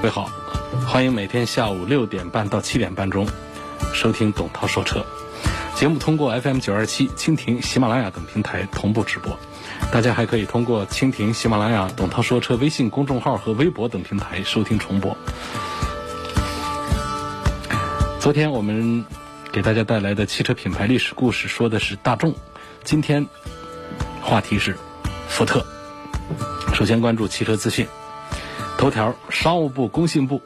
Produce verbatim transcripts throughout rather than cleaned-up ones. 各位好，欢迎每天下午六点半到七点半钟收听董涛说车节目，通过 F M 九二七、蜻蜓、喜马拉雅等平台同步直播。大家还可以通过蜻蜓、喜马拉雅、董涛说车微信公众号和微博等平台收听重播。昨天我们给大家带来的汽车品牌历史故事说的是大众，今天话题是福特。首先关注汽车资讯。头条：商务部、工信部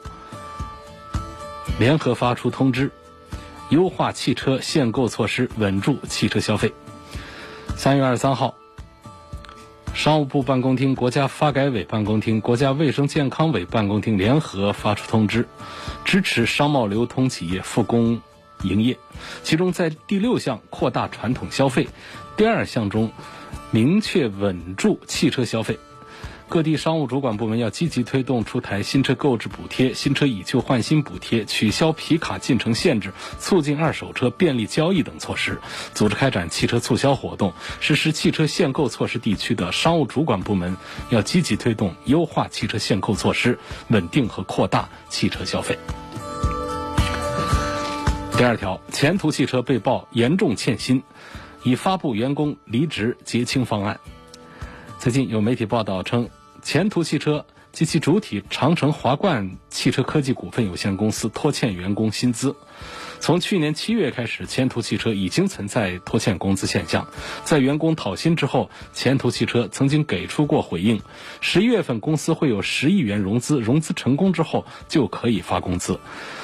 联合发出通知，优化汽车限购措施，稳住汽车消费。三月二十三号，商务部办公厅、国家发改委办公厅、国家卫生健康委办公厅联合发出通知，支持商贸流通企业复工营业。其中，在第六项扩大传统消费，第二项中明确稳住汽车消费。各地商务主管部门要积极推动出台新车购置补贴、新车以旧换新补贴、取消皮卡进城限制、促进二手车便利交易等措施，组织开展汽车促销活动，实施汽车限购措施。地区的商务主管部门要积极推动优化汽车限购措施，稳定和扩大汽车消费。第二条，前途汽车被曝严重欠薪，已发布员工离职结清方案。最近有媒体报道称，前途汽车及其主体长城华冠汽车科技股份有限公司拖欠员工薪资。从去年七月开始，前途汽车已经存在拖欠工资现象。在员工讨薪之后，前途汽车曾经给出过回应，十一月份公司会有十亿元融资，融资成功之后就可以发工资。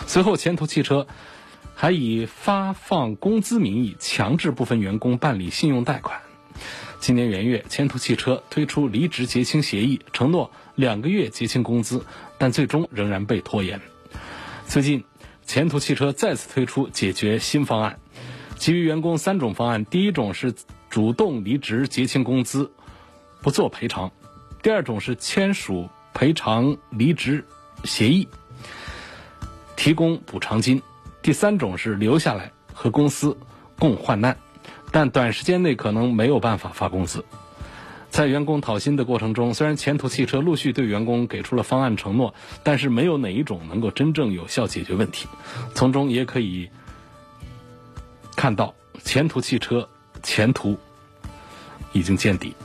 随后，前途汽车还以发放工资名义强制部分员工办理信用贷款。今年元月，前途汽车推出离职结清协议，承诺两个月结清工资，但最终仍然被拖延。最近，前途汽车再次推出解决新方案，给予员工三种方案：第一种是主动离职结清工资，不做赔偿；第二种是签署赔偿离职协议，提供补偿金；第三种是留下来和公司共患难，但短时间内可能没有办法发工资。在员工讨薪的过程中，虽然前途汽车陆续对员工给出了方案承诺，但是没有哪一种能够真正有效解决问题。从中也可以看到，前途汽车前途已经见底。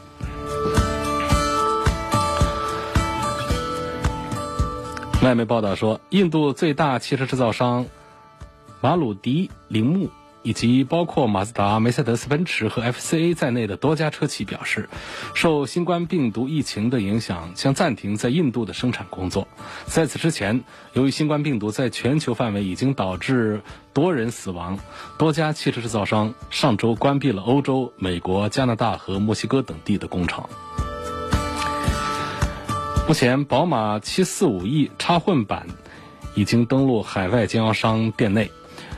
外媒报道说，印度最大汽车制造商马鲁迪铃木以及包括马自达、梅赛德斯奔驰和 F C A 在内的多家车企表示，受新冠病毒疫情的影响，将暂停在印度的生产工作。在此之前，由于新冠病毒在全球范围已经导致多人死亡，多家汽车制造商上周关闭了欧洲、美国、加拿大和墨西哥等地的工厂。目前，宝马 七四五E 插混版已经登陆海外经销商店内，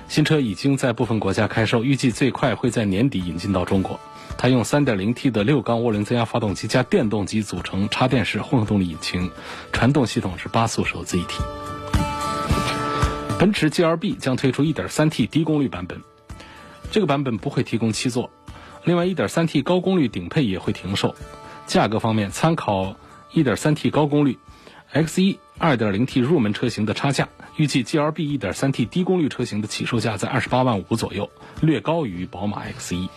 新车已经在部分国家开售，预计最快会在年底引进到中国。它用 三点零T 的六缸涡轮增压发动机加电动机组成插电式混合动力引擎，传动系统是八速手自一体。奔驰 G L B 将推出 一点三T 低功率版本，这个版本不会提供七座，另外 一点三T 高功率顶配也会停售。价格方面，参考 一点三T 高功率 X 一 二点零T 入门车型的差价，预计 G L B 一点三T 低功率车型的起售价在二十八万五左右，略高于宝马 X 一。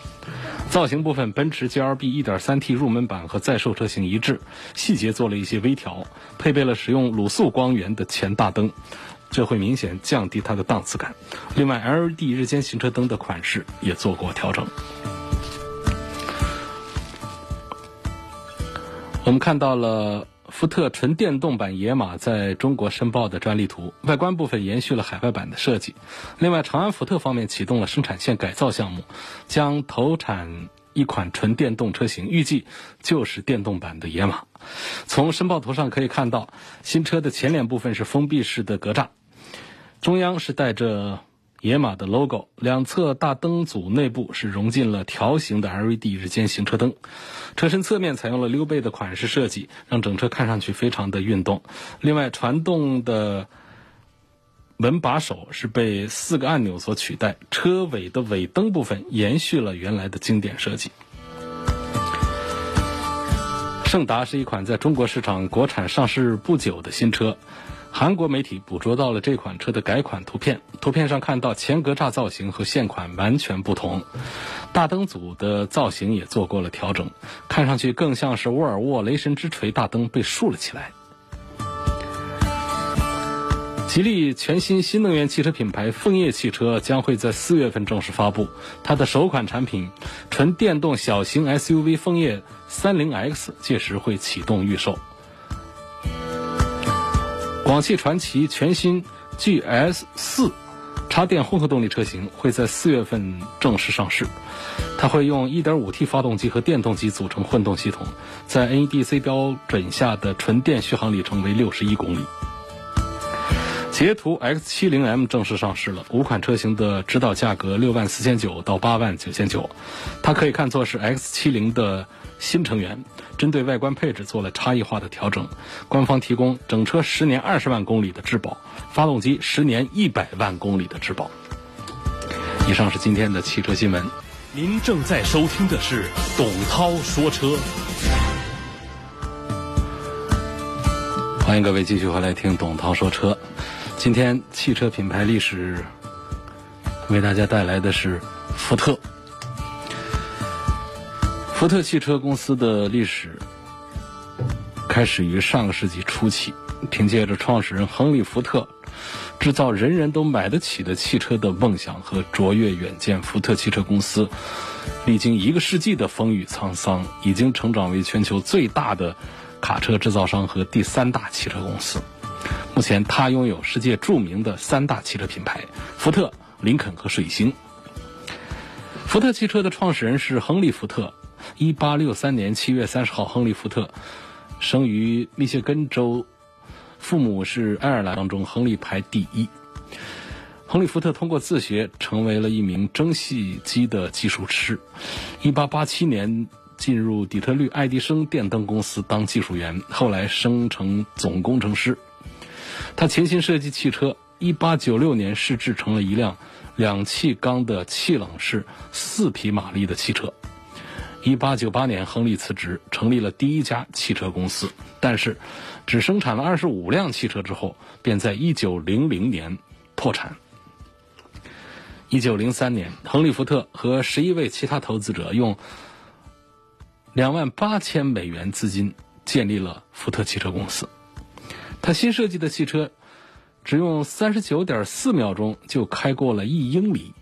造型部分，奔驰 G L B 一点三T 入门版和在售车型一致，细节做了一些微调，配备了使用卤素光源的前大灯，这会明显降低它的档次感。另外 L E D 日间行车灯的款式也做过调整。我们看到了福特纯电动版野马在中国申报的专利图，外观部分延续了海外版的设计。另外，长安福特方面启动了生产线改造项目，将投产一款纯电动车型，预计就是电动版的野马。从申报图上可以看到，新车的前脸部分是封闭式的格栅，中央是带着野马的 logo， 两侧大灯组内部是融进了条形的 L E D 日间行车灯，车身侧面采用了溜背的款式设计，让整车看上去非常的运动。另外，传动的门把手是被四个按钮所取代，车尾的尾灯部分延续了原来的经典设计。胜达是一款在中国市场国产上市不久的新车，韩国媒体捕捉到了这款车的改款图片，图片上看到前格栅造型和现款完全不同，大灯组的造型也做过了调整，看上去更像是沃尔沃雷神之锤大灯被竖了起来。吉利全新新能源汽车品牌枫叶汽车将会在四月份正式发布，它的首款产品纯电动小型 S U V 枫叶 三零 X 届时会启动预售。广汽传祺全新 G S 四 插电混合动力车型会在四月份正式上市，它会用 一点五 T 发动机和电动机组成混动系统，在 N E D C 标准下的纯电续航里程为六十一公里。捷途 X 七零 M 正式上市了，五款车型的指导价格六万四千九百到八万九千九百，它可以看作是 X 七零 的新成员，针对外观配置做了差异化的调整，官方提供整车十年二十万公里的质保，发动机十年一百万公里的质保。以上是今天的汽车新闻。您正在收听的是董涛说车，欢迎各位继续回来听董涛说车。今天汽车品牌历史为大家带来的是福特。福特汽车公司的历史开始于上个世纪初期，凭借着创始人亨利·福特制造人人都买得起的汽车的梦想和卓越远见，福特汽车公司历经一个世纪的风雨沧桑，已经成长为全球最大的卡车制造商和第三大汽车公司。目前它拥有世界著名的三大汽车品牌：福特、林肯和水星。福特汽车的创始人是亨利·福特，一八六三年七月三十号，亨利·福特生于密歇根州，父母是爱尔兰，当中亨利排第一。亨利·福特通过自学成为了一名蒸汽机的技术师，一八八七年进入底特律爱迪生电灯公司当技术员，后来升成总工程师。他潜心设计汽车，一八九六年试制成了一辆两气缸的气冷式四匹马力的汽车。一八九八年，亨利辞职，成立了第一家汽车公司，但是只生产了二十五辆汽车之后，便在一九零零年破产。一九零三年，亨利·福特和十一位其他投资者用两万八千美元资金建立了福特汽车公司。他新设计的汽车只用 三十九点四秒钟就开过了一英里。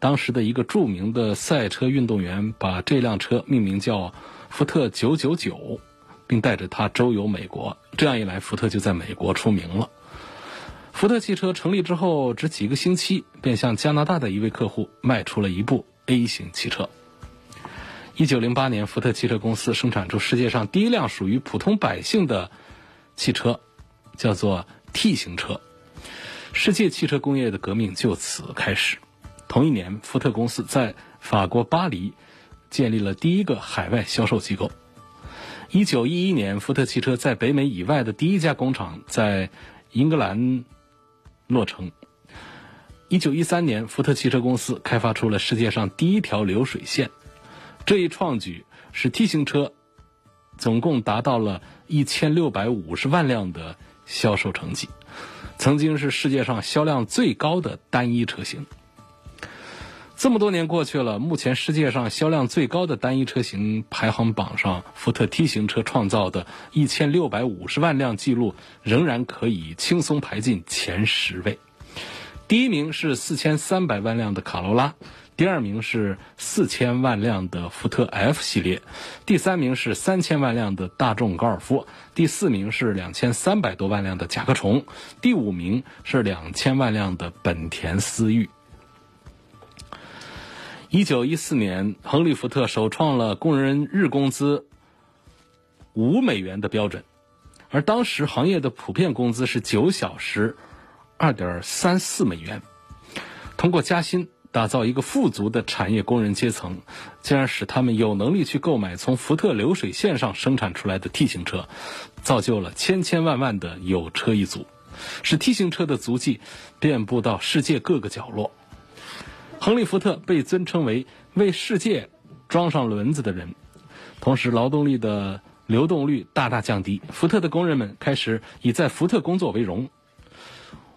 当时的一个著名的赛车运动员把这辆车命名叫福特九九九，并带着它周游美国，这样一来福特就在美国出名了。福特汽车成立之后只几个星期，便向加拿大的一位客户卖出了一部 A 型汽车。一九零八年，福特汽车公司生产出世界上第一辆属于普通百姓的汽车，叫做 T 型车，世界汽车工业的革命就此开始。同一年，福特公司在法国巴黎建立了第一个海外销售机构。一九一一年，福特汽车在北美以外的第一家工厂在英格兰落成。一九一三年，福特汽车公司开发出了世界上第一条流水线。这一创举使 T 型车总共达到了一千六百五十万辆的销售成绩，曾经是世界上销量最高的单一车型。这么多年过去了，目前世界上销量最高的单一车型排行榜上，福特 T 型车创造的一千六百五十万辆记录仍然可以轻松排进前十位。第一名是四千三百万辆的卡罗拉，第二名是四千万辆的福特 F 系列，第三名是三千万辆的大众高尔夫，第四名是两千三百多万辆的甲壳虫，第五名是两千万辆的本田思域。一九一四年，亨利·福特首创了工人日工资五美元的标准，而当时行业的普遍工资是九小时 二点三四美元。通过加薪打造一个富足的产业工人阶层，进而使他们有能力去购买从福特流水线上生产出来的 T 型车，造就了千千万万的有车一族，使 T 型车的足迹遍布到世界各个角落。亨利·福特被尊称为为世界装上轮子的人，同时劳动力的流动率大大降低，福特的工人们开始以在福特工作为荣。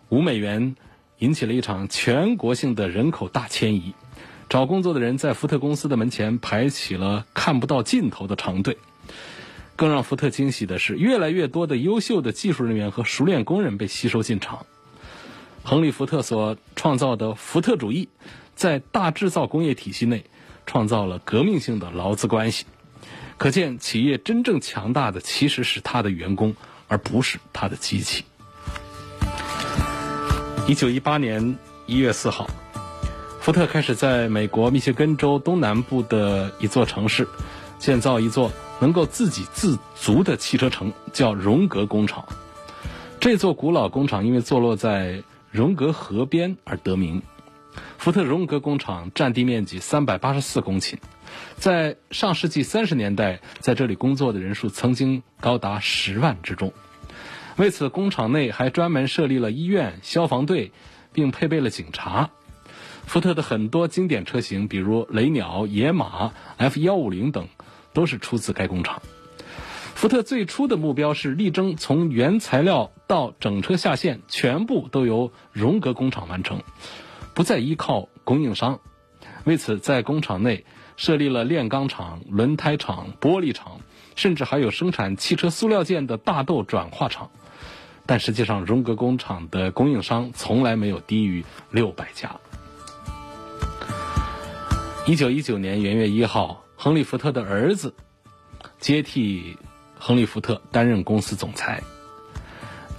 五美元引起了一场全国性的人口大迁移，找工作的人在福特公司的门前排起了看不到尽头的长队。更让福特惊喜的是，越来越多的优秀的技术人员和熟练工人被吸收进厂。亨利·福特所创造的福特主义在大制造工业体系内创造了革命性的劳资关系，可见企业真正强大的其实是它的员工，而不是它的机器。一九一八年一月四号，福特开始在美国密歇根州东南部的一座城市建造一座能够自给自足的汽车城，叫荣格工厂。这座古老工厂因为坐落在荣格河边而得名。福特荣格工厂占地面积三百八十四公顷，在上世纪三十年代，在这里工作的人数曾经高达十万之众。为此，工厂内还专门设立了医院、消防队，并配备了警察。福特的很多经典车型，比如雷鸟、野马、F 一五零 等，都是出自该工厂。福特最初的目标是力争从原材料到整车下线全部都由荣格工厂完成，不再依靠供应商。为此，在工厂内设立了炼钢厂、轮胎厂、玻璃厂，甚至还有生产汽车塑料件的大豆转化厂。但实际上，荣格工厂的供应商从来没有低于六百家。一九一九年元月一号，亨利·福特的儿子接替亨利·福特担任公司总裁。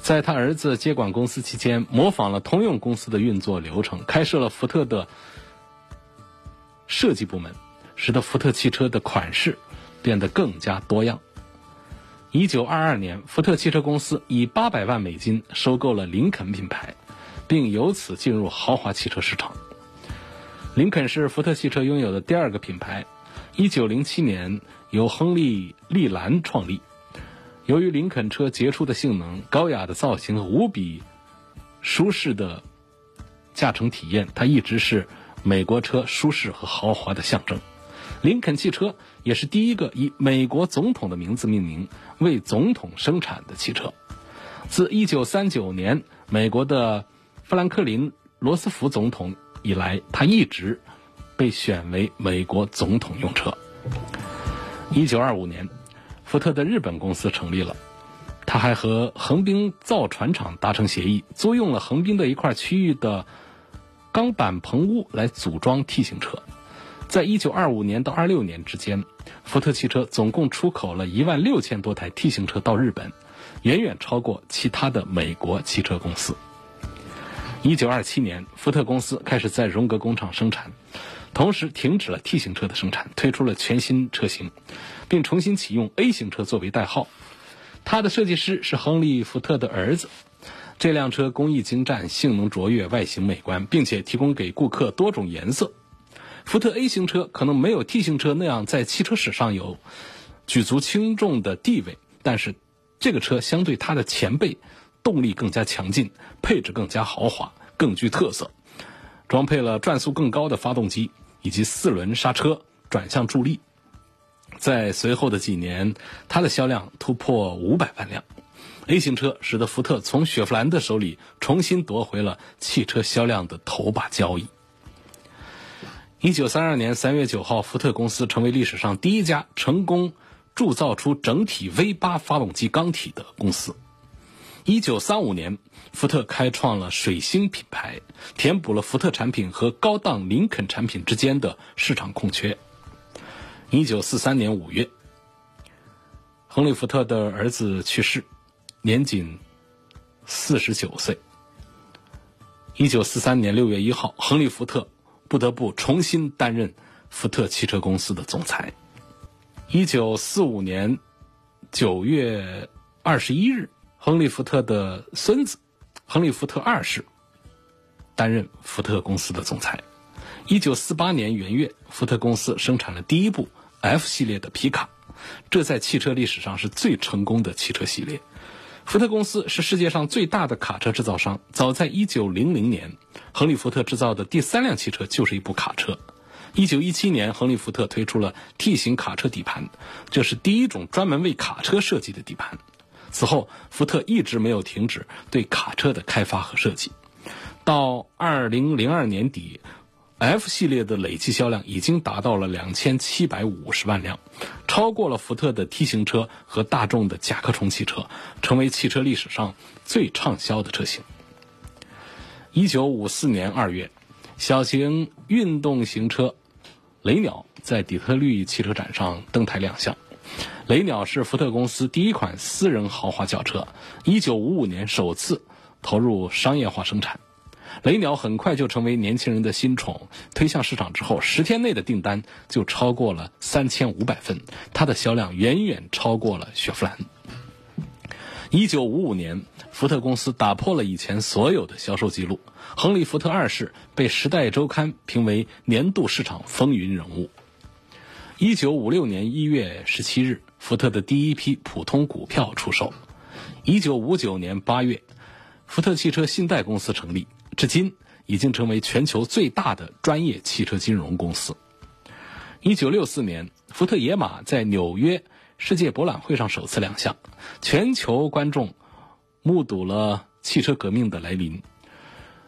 在他儿子接管公司期间，模仿了通用公司的运作流程，开设了福特的设计部门，使得福特汽车的款式变得更加多样。一九二二年，福特汽车公司以八百万美金收购了林肯品牌，并由此进入豪华汽车市场。林肯是福特汽车拥有的第二个品牌，一九零七年由亨利·利兰创立。由于林肯车杰出的性能、高雅的造型和无比舒适的驾乘体验，它一直是美国车舒适和豪华的象征。林肯汽车也是第一个以美国总统的名字命名、为总统生产的汽车。自一九三九年美国的富兰克林·罗斯福总统以来，他一直被选为美国总统用车。一九二五年，福特的日本公司成立了，他还和横滨造船厂达成协议，租用了横滨的一块区域的钢板棚屋来组装 T 型车。在一九二五年到二十六年之间，福特汽车总共出口了一万六千多台 T 型车到日本，远远超过其他的美国汽车公司。一九二七年，福特公司开始在荣格工厂生产，同时停止了 T 型车的生产，推出了全新车型，并重新启用 A 型车作为代号。他的设计师是亨利·福特的儿子。这辆车工艺精湛，性能卓越，外形美观，并且提供给顾客多种颜色。福特 A 型车可能没有 T 型车那样在汽车史上有举足轻重的地位，但是这个车相对它的前辈，动力更加强劲，配置更加豪华，更具特色，装配了转速更高的发动机以及四轮刹车、转向助力。在随后的几年，它的销量突破五百万辆。A 型车使得福特从雪佛兰的手里重新夺回了汽车销量的头把交椅。一九三二年三月九号，福特公司成为历史上第一家成功铸造出整体 V 八 发动机缸体的公司。一九三五年，福特开创了水星品牌，填补了福特产品和高档林肯产品之间的市场空缺。一九四三年五月，亨利·福特的儿子去世，年仅四十九岁。一九四三年六月一号，亨利·福特不得不重新担任福特汽车公司的总裁。一九四五年九月二十一日，亨利·福特的孙子亨利·福特二世担任福特公司的总裁。一九四八年元月，福特公司生产了第一部 F 系列的皮卡，这在汽车历史上是最成功的汽车系列。福特公司是世界上最大的卡车制造商，早在一九零零年，亨利·福特制造的第三辆汽车就是一部卡车。一九一七年，亨利·福特推出了 T 型卡车底盘，这是第一种专门为卡车设计的底盘。此后，福特一直没有停止对卡车的开发和设计。到二零零二年底， F 系列的累计销量已经达到了两千七百五十万辆，超过了福特的 T 型车和大众的甲壳虫汽车，成为汽车历史上最畅销的车型。一九五四年二月，小型运动型车雷鸟在底特律汽车展上登台亮相。雷鸟是福特公司第一款私人豪华轿车，一九五五年首次投入商业化生产。雷鸟很快就成为年轻人的新宠，推向市场之后，十天内的订单就超过了三千五百份，它的销量远远超过了雪佛兰。一九五五年，福特公司打破了以前所有的销售记录，亨利·福特二世被《时代周刊》评为年度市场风云人物。一九五六年一月十七日，福特的第一批普通股票出售。一九五九年八月，福特汽车信贷公司成立，至今已经成为全球最大的专业汽车金融公司。一九六四年，福特野马在纽约世界博览会上首次亮相，全球观众目睹了汽车革命的来临。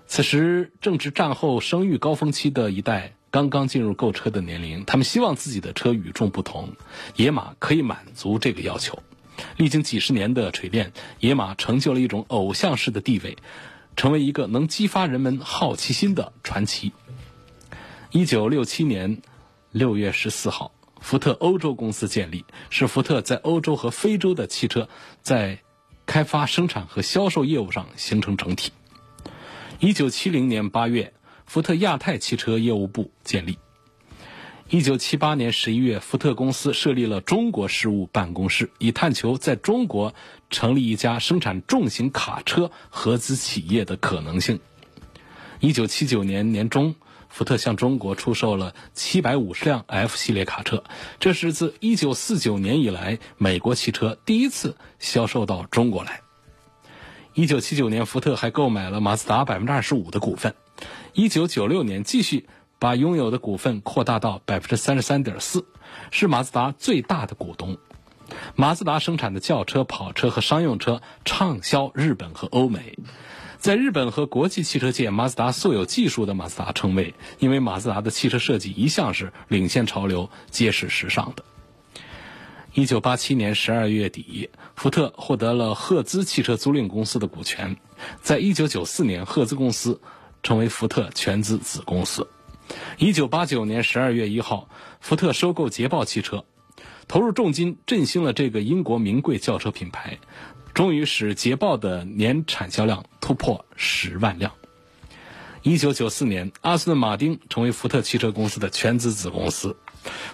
此时正值战后生育高峰期的一代刚刚进入购车的年龄，他们希望自己的车与众不同，野马可以满足这个要求。历经几十年的锤炼，野马成就了一种偶像式的地位，成为一个能激发人们好奇心的传奇。一九六七年六月十四号，福特欧洲公司建立，是福特在欧洲和非洲的汽车在开发、生产和销售业务上形成整体。一九七零年八月，福特亚太汽车业务部建立。一九七八年十一月，福特公司设立了中国事务办公室，以探求在中国成立一家生产重型卡车合资企业的可能性。一九七九年年中，福特向中国出售了七百五十辆 F 系列卡车，这是自一九四九年以来美国汽车第一次销售到中国来。一九七九年，福特还购买了马自达 百分之二十五 的股份。一九九六年继续把拥有的股份扩大到 百分之三十三点四， 是马自达最大的股东。马自达生产的轿车、跑车和商用车畅销日本和欧美。在日本和国际汽车界，马自达素有技术的马自达称谓，因为马自达的汽车设计一向是领先潮流、揭示时尚的。一九八七年十二月底，福特获得了赫兹汽车租赁公司的股权，在一九九四年，赫兹公司成为福特全资子公司。一九八九年十二月一号，福特收购捷豹汽车，投入重金振兴了这个英国名贵轿车品牌，终于使捷豹的年产销量突破十万辆。一九九四年，阿斯顿马丁成为福特汽车公司的全资子公司。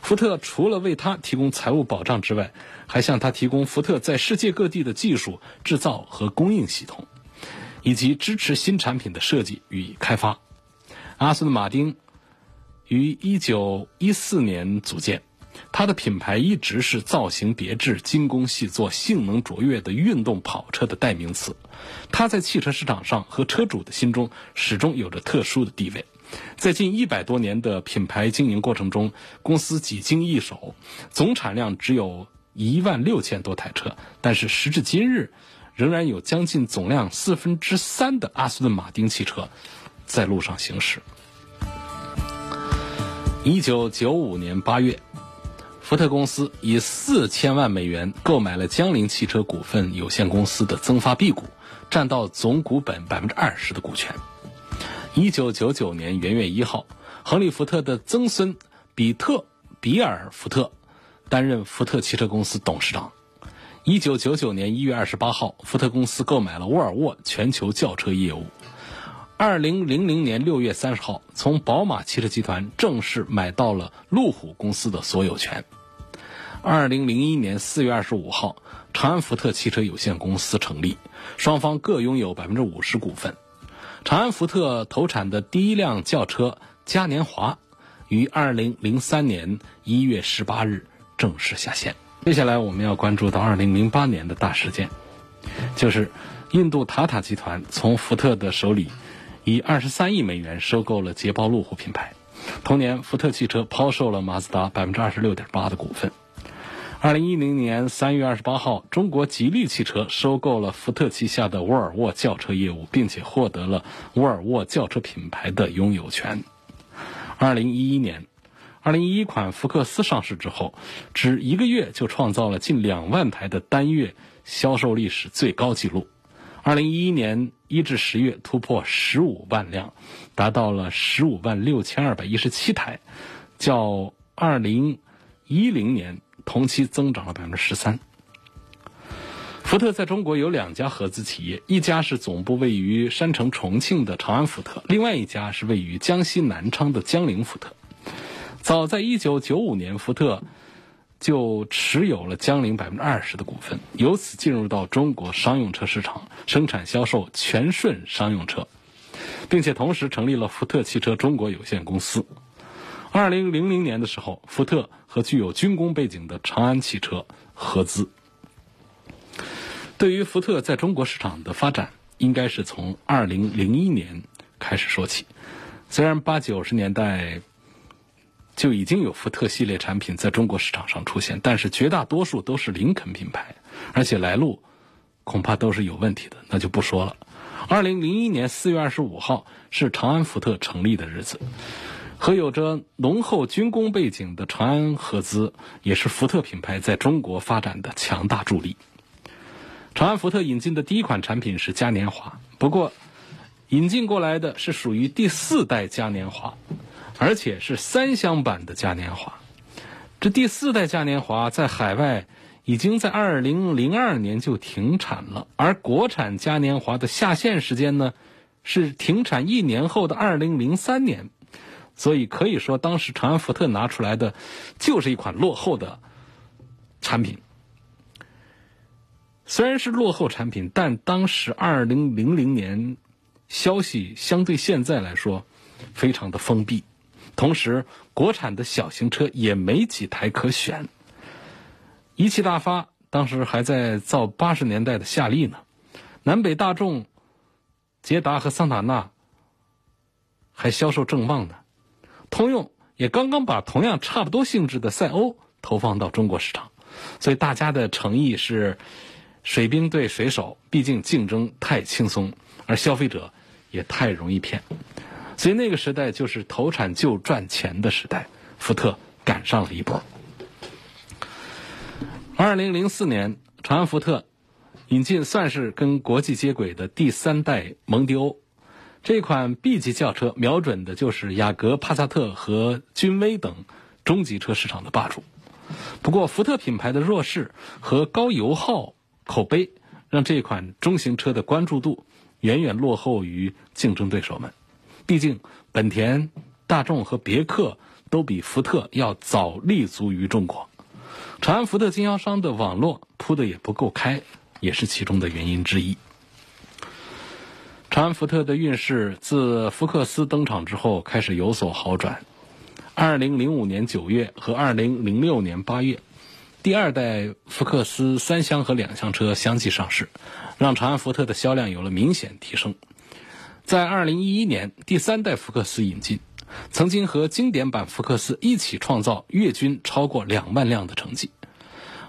福特除了为他提供财务保障之外，还向他提供福特在世界各地的技术、制造和供应系统，以及支持新产品的设计与开发。阿斯顿马丁于一九一四年组建，它的品牌一直是造型别致、精工细作、性能卓越的运动跑车的代名词。它在汽车市场上和车主的心中始终有着特殊的地位。在近一百多年的品牌经营过程中，公司几经易手，总产量只有一万六千多台车，但是时至今日，仍然有将近总量四分之三的阿斯顿马丁汽车在路上行驶。一九九五年八月，福特公司以四千万美元购买了江铃汽车股份有限公司的增发 B 股，占到总股本 百分之二十 的股权。一九九九年元月一号，亨利·福特的曾孙比特·比尔·福特担任福特汽车公司董事长。一九九九年一月二十八号，福特公司购买了沃尔沃全球轿车业务。二零零零年六月三十号，从宝马汽车集团正式买到了路虎公司的所有权。二零零一年四月二十五号，长安福特汽车有限公司成立，双方各拥有 百分之五十 股份。长安福特投产的第一辆轿车嘉年华于二零零三年一月十八日正式下线。接下来我们要关注到二零零八年的大事件，就是印度塔塔集团从福特的手里以二十三亿美元收购了捷豹路虎品牌。同年，福特汽车抛售了马自达 百分之二十六点八 的股份。二零一零年三月二十八号，中国吉利汽车收购了福特旗下的沃尔沃轿车业务，并且获得了沃尔沃轿车品牌的拥有权。二零一一年，二零一一款福克斯上市之后，只一个月就创造了近两万台的单月销售历史最高纪录。二零一一年一至十月突破十五万辆，达到了十五万六千二百一十七台，较二零一零年同期增长了 百分之十三。 福特在中国有两家合资企业，一家是总部位于山城重庆的长安福特，另外一家是位于江西南昌的江铃福特。早在一九九五年，福特就持有了江铃 百分之二十 的股份，由此进入到中国商用车市场，生产销售全顺商用车，并且同时成立了福特汽车中国有限公司。二零零零年的时候，福特和具有军工背景的长安汽车合资。对于福特在中国市场的发展，应该是从二零零一年开始说起。虽然八九十年代就已经有福特系列产品在中国市场上出现，但是绝大多数都是林肯品牌，而且来路恐怕都是有问题的，那就不说了。二零零一年四月二十五号是长安福特成立的日子，和有着浓厚军工背景的长安合资也是福特品牌在中国发展的强大助力。长安福特引进的第一款产品是嘉年华，不过引进过来的是属于第四代嘉年华，而且是三厢版的嘉年华。这第四代嘉年华在海外已经在二零零二年就停产了，而国产嘉年华的下线时间呢是停产一年后的二零零三年，所以可以说当时长安福特拿出来的就是一款落后的产品。虽然是落后产品，但当时二零零零年消息相对现在来说非常的封闭，同时国产的小型车也没几台可选。一汽大发当时还在造八十年代的夏利呢，南北大众、捷达和桑塔纳还销售正旺呢，通用也刚刚把同样差不多性质的赛欧投放到中国市场，所以大家的诚意是水兵对水手，毕竟竞争太轻松，而消费者也太容易骗。所以那个时代就是投产就赚钱的时代，福特赶上了一波。二零零四年，长安福特引进算是跟国际接轨的第三代蒙迪欧，这款 B 级轿车瞄准的就是雅阁、帕萨特和君威等中级车市场的霸主。不过福特品牌的弱势和高油耗口碑让这款中型车的关注度远远落后于竞争对手们，毕竟本田、大众和别克都比福特要早立足于中国。长安福特经销商的网络铺的也不够开，也是其中的原因之一。长安福特的运势自福克斯登场之后开始有所好转。二零零五年九月和二零零六年八月，第二代福克斯三厢和两厢车相继上市，让长安福特的销量有了明显提升。在二零一一年，第三代福克斯引进，曾经和经典版福克斯一起创造月均超过两万辆的成绩。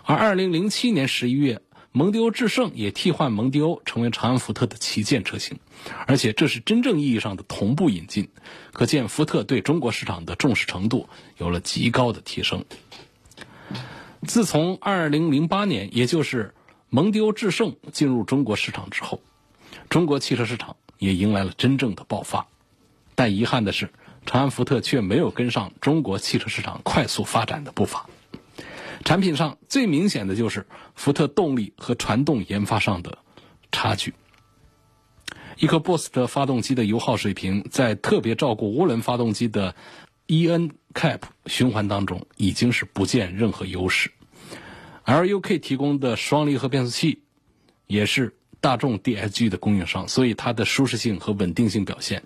而二零零七年十一月，蒙迪欧致胜也替换蒙迪欧成为长安福特的旗舰车型，而且这是真正意义上的同步引进，可见福特对中国市场的重视程度有了极高的提升。自从二零零八年，也就是蒙迪欧致胜进入中国市场之后，中国汽车市场也迎来了真正的爆发，但遗憾的是，长安福特却没有跟上中国汽车市场快速发展的步伐。产品上最明显的就是福特动力和传动研发上的差距。一颗 Boost 发动机的油耗水平在特别照顾涡轮发动机的 E N C A P 循环当中已经是不见任何优势。 L U K 提供的双离合变速器也是大众 D S G 的供应商，所以它的舒适性和稳定性表现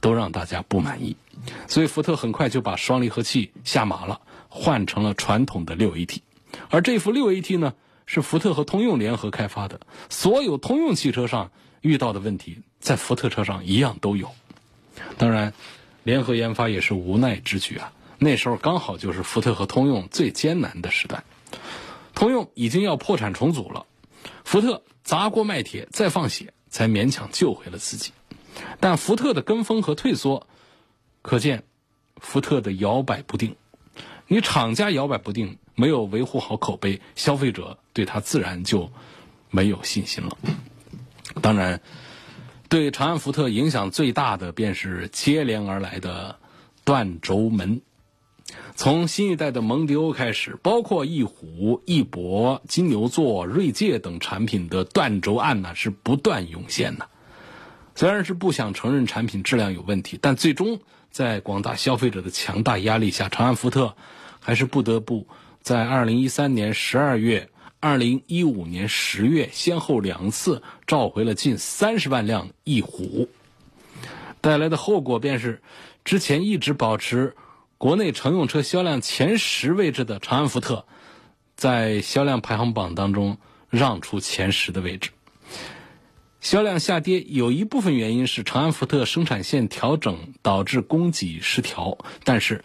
都让大家不满意，所以福特很快就把双离合器下马了，换成了传统的 六A T。 而这副 六A T 呢，是福特和通用联合开发的，所有通用汽车上遇到的问题在福特车上一样都有。当然联合研发也是无奈之举啊，那时候刚好就是福特和通用最艰难的时代，通用已经要破产重组了，福特砸锅卖铁再放血才勉强救回了自己。但福特的跟风和退缩可见福特的摇摆不定，你厂家摇摆不定，没有维护好口碑，消费者对他自然就没有信心了。当然对长安福特影响最大的便是接连而来的断轴门，从新一代的蒙迪欧开始，包括翼虎、翼博、金牛座、锐界等产品的断轴案呢是不断涌现的。虽然是不想承认产品质量有问题，但最终在广大消费者的强大压力下，长安福特还是不得不在二零一三年十二月、二零一五年十月先后两次召回了近三十万辆翼虎，带来的后果便是之前一直保持国内乘用车销量前十位置的长安福特在销量排行榜当中让出前十的位置。销量下跌有一部分原因是长安福特生产线调整导致供给失调，但是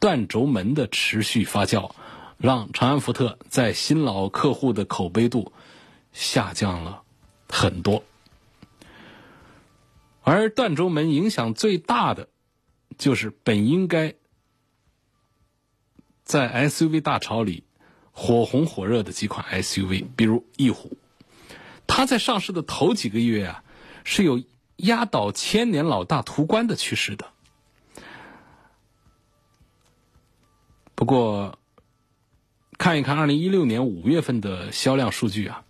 断轴门的持续发酵让长安福特在新老客户的口碑度下降了很多。而断轴门影响最大的就是本应该在 S U V 大潮里火红火热的几款 S U V， 比如翼虎，它在上市的头几个月啊，是有压倒千年老大途观的趋势的。不过，看一看二零一六年五月份的销量数据啊，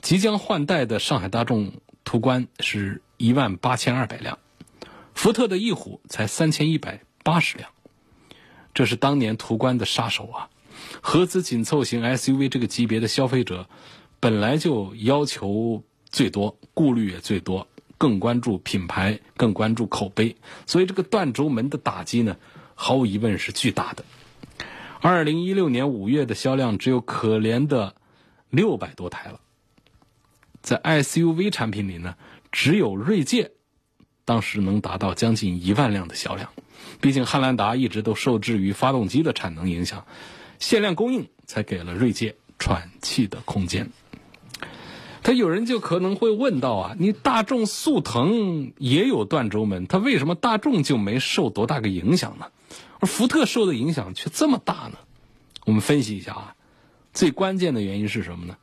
即将换代的上海大众途观是一万八千二百辆，福特的翼虎才三千一百八十辆，这是当年途观的杀手啊！合资紧凑型 S U V 这个级别的消费者本来就要求最多，顾虑也最多，更关注品牌，更关注口碑，所以这个断轴门的打击呢，毫无疑问是巨大的。二零一六年五月的销量只有可怜的六百多台了，在 S U V 产品里呢，只有锐界当时能达到将近一万辆的销量，毕竟汉兰达一直都受制于发动机的产能影响，限量供应才给了锐界喘气的空间。他有人就可能会问到啊，你大众速腾也有断轴门，他为什么大众就没受多大个影响呢？而福特受的影响却这么大呢？我们分析一下啊，最关键的原因是什么呢？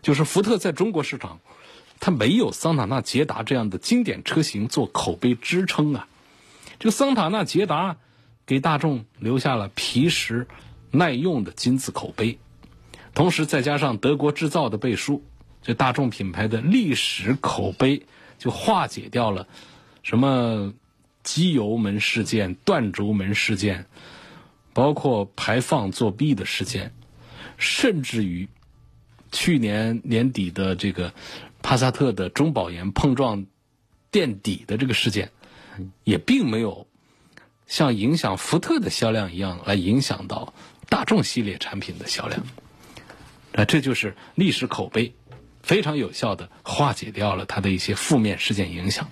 就是福特在中国市场，它没有桑塔纳、捷达这样的经典车型做口碑支撑啊。这个桑塔纳、捷达给大众留下了皮实、耐用的金字口碑，同时再加上德国制造的背书，这大众品牌的历史口碑就化解掉了什么机油门事件、断轴门事件，包括排放作弊的事件，甚至于去年年底的这个帕萨特的中保研碰撞垫底的这个事件，也并没有像影响福特的销量一样来影响到大众系列产品的销量。那这就是历史口碑非常有效的化解掉了它的一些负面事件影响。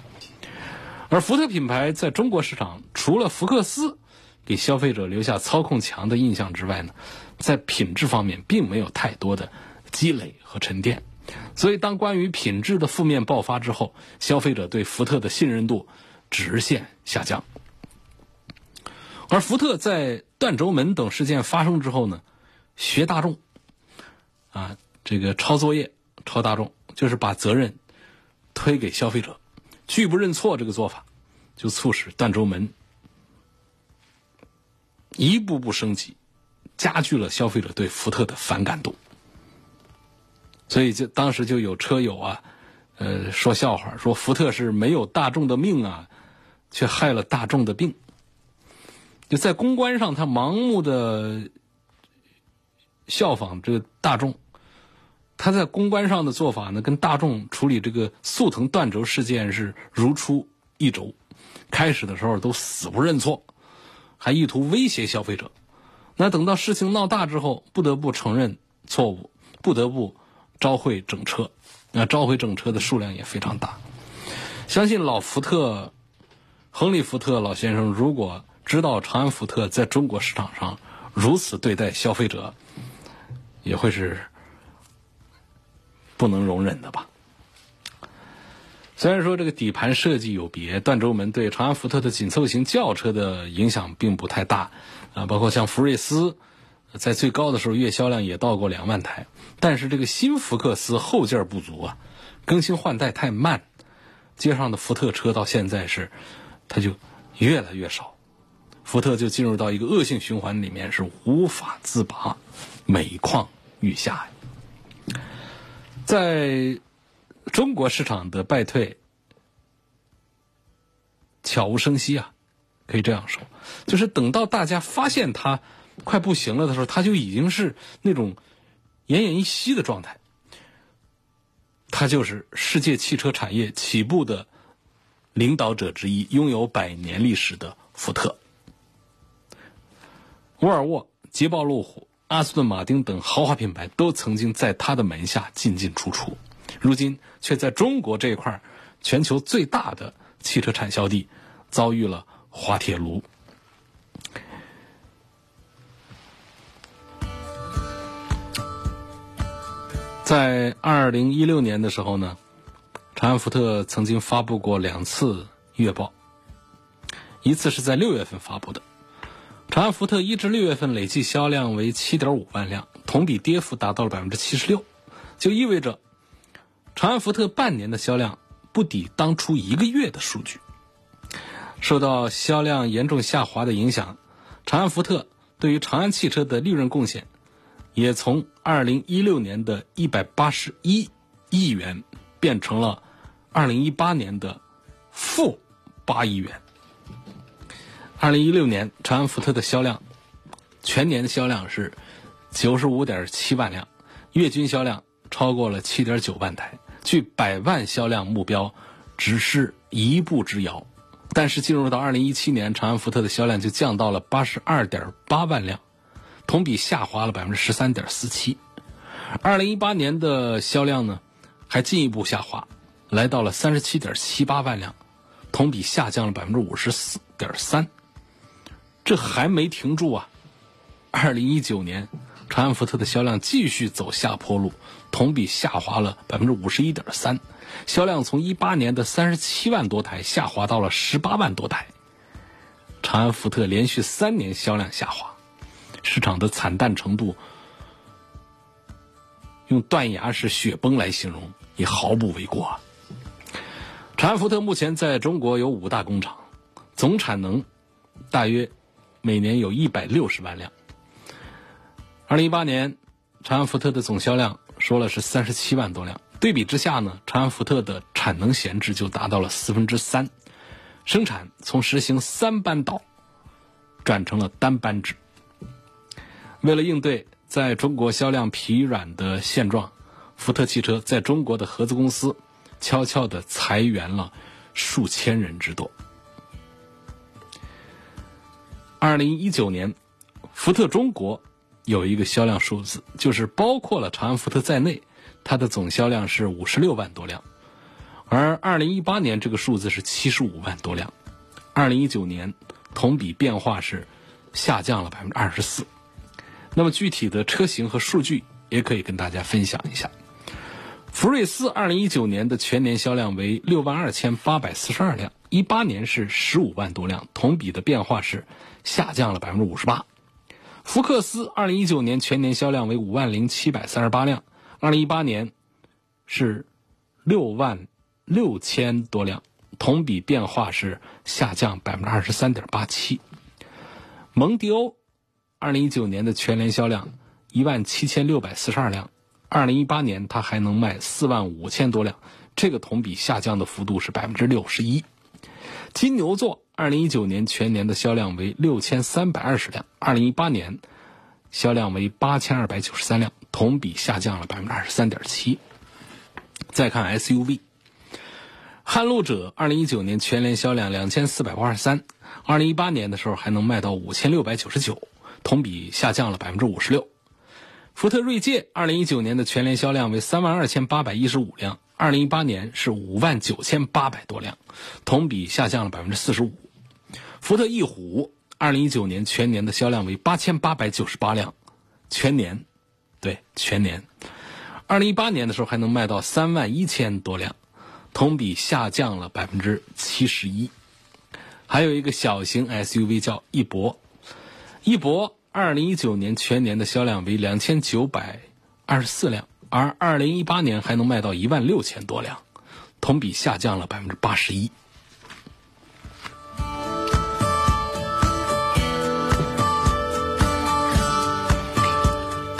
而福特品牌在中国市场，除了福克斯给消费者留下操控强的印象之外呢，在品质方面并没有太多的积累和沉淀，所以当关于品质的负面爆发之后，消费者对福特的信任度直线下降。而福特在断轴门等事件发生之后呢，学大众啊，这个抄作业抄大众，就是把责任推给消费者，拒不认错这个做法，就促使断轴门一步步升级，加剧了消费者对福特的反感度。所以就当时就有车友啊，呃说笑话，说福特是没有大众的命啊，却害了大众的病。就在公关上，他盲目的效仿这个大众，他在公关上的做法呢，跟大众处理这个速腾断轴事件是如出一辙。开始的时候都死不认错，还意图威胁消费者。那等到事情闹大之后，不得不承认错误，不得不召回整车。那召回整车的数量也非常大。相信老福特，亨利·福特老先生如果知道长安福特在中国市场上如此对待消费者，也会是不能容忍的吧。虽然说这个底盘设计有别，断轴门对长安福特的紧凑型轿车的影响并不太大啊，包括像福睿斯在最高的时候月销量也到过两万台，但是这个新福克斯后劲儿不足啊，更新换代太慢，街上的福特车到现在是它就越来越少，福特就进入到一个恶性循环里面，是无法自拔，每况愈下。在中国市场的败退悄无声息啊，可以这样说，就是等到大家发现它快不行了的时候，它就已经是那种奄奄一息的状态，它就是世界汽车产业起步的领导者之一，拥有百年历史的福特。沃尔沃、捷豹路虎、阿斯顿马丁等豪华品牌都曾经在它的门下进进出出，如今却在中国这一块全球最大的汽车产销地遭遇了滑铁卢。在二零一六年的时候呢，长安福特曾经发布过两次月报，一次是在六月份发布的。长安福特一至六月份累计销量为 七点五万辆，同比跌幅达到了 百分之七十六， 就意味着长安福特半年的销量不抵当初一个月的数据。受到销量严重下滑的影响，长安福特对于长安汽车的利润贡献也从二零一六年的一百八十一亿元变成了二零一八年的负八亿元。二零一六年长安福特的销量，全年的销量是 九十五点七万辆，月均销量超过了 七点九万台，距百万销量目标只是一步之遥。但是进入到二零一七年，长安福特的销量就降到了 八十二点八万辆，同比下滑了 百分之十三点四七。 二零一八年的销量呢还进一步下滑，来到了 三十七点七八万辆，同比下降了 百分之五十四点三。 这还没停住啊，二零一九年长安福特的销量继续走下坡路，同比下滑了 百分之五十一点三， 销量从一八年的三十七万多台下滑到了十八万多台，长安福特连续三年销量下滑，市场的惨淡程度用断崖式雪崩来形容也毫不为过啊。长安福特目前在中国有五大工厂，总产能大约每年有一百六十万辆。二零一八年长安福特的总销量说了是三十七万多辆，对比之下呢，长安福特的产能闲置就达到了四分之三，生产从实行三班倒转成了单班制。为了应对在中国销量疲软的现状，福特汽车在中国的合资公司悄悄地裁员了数千人之多。二零一九年福特中国有一个销量数字，就是包括了长安福特在内，它的总销量是五十六万多辆，而二零一八年这个数字是七十五万多辆，二零一九年同比变化是下降了 百分之二十四。 那么具体的车型和数据也可以跟大家分享一下。福睿斯二零一九年的全年销量为 六万二千八百四十二辆，一八年是十五万多辆，同比的变化是下降了 百分之五十八。福克斯二零一九年全年销量为 五万零七百三十八辆，二零一八年是 六万六千多辆，同比变化是下降 百分之二十三点八七。 蒙迪欧二零一九年的全年销量 一万七千六百四十二辆，二零一八年它还能卖 四万五千多辆，这个同比下降的幅度是 百分之六十一。 金牛座二零一九年全年的销量为六千三百二十辆，二零一八年销量为八千二百九十三辆，同比下降了 百分之二十三点七。 再看 S U V， 撼路者二零一九年全年销量两千四百二十三， 二零一八年的时候还能卖到五千六百九十九，同比下降了 百分之五十六。 福特锐界二零一九年的全年销量为三万二千八百一十五辆，二零一八年是五万九千八百多辆，同比下降了 百分之四十五。 福特翼虎二零一九年全年的销量为八千八百九十八辆，全年对全年二零一八年的时候还能卖到三万一千多辆，同比下降了 百分之七十一。 还有一个小型 S U V 叫翼博，翼博二零一九年全年的销量为两千九百二十四辆，而二零一八年还能卖到一万六千多辆，同比下降了 百分之八十一。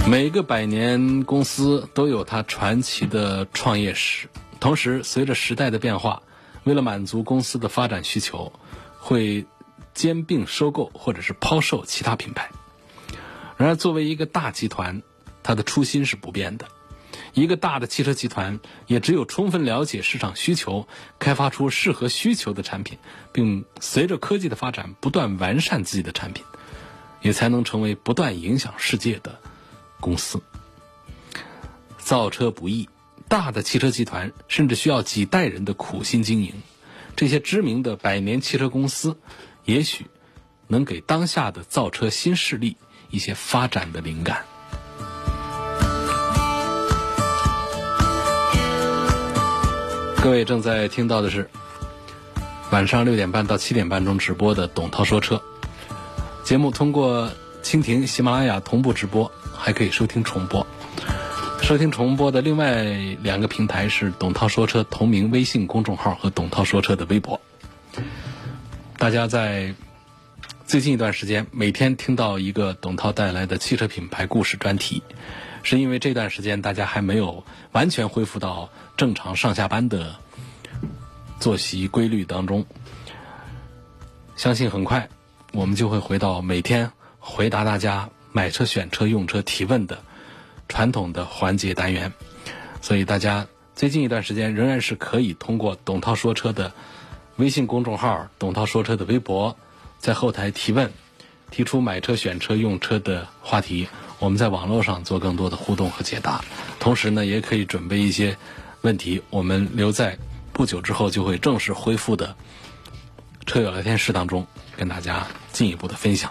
每个百年公司都有它传奇的创业史，同时随着时代的变化，为了满足公司的发展需求，会兼并收购或者是抛售其他品牌。然而作为一个大集团，它的初心是不变的。一个大的汽车集团也只有充分了解市场需求，开发出适合需求的产品，并随着科技的发展不断完善自己的产品，也才能成为不断影响世界的公司。造车不易，大的汽车集团甚至需要几代人的苦心经营。这些知名的百年汽车公司也许能给当下的造车新势力一些发展的灵感。各位正在听到的是晚上六点半到七点半钟直播的董涛说车节目，通过蜻蜓、喜马拉雅同步直播，还可以收听重播。收听重播的另外两个平台是董涛说车同名微信公众号和董涛说车的微博。大家在最近一段时间每天听到一个董涛带来的汽车品牌故事专题，是因为这段时间大家还没有完全恢复到正常上下班的作息规律当中。相信很快我们就会回到每天回答大家买车、选车、用车提问的传统的环节单元，所以大家最近一段时间仍然是可以通过董涛说车的微信公众号、董涛说车的微博，在后台提问，提出买车、选车、用车的话题，我们在网络上做更多的互动和解答。同时呢，也可以准备一些问题，我们留在不久之后就会正式恢复的车友聊天室当中，跟大家进一步的分享。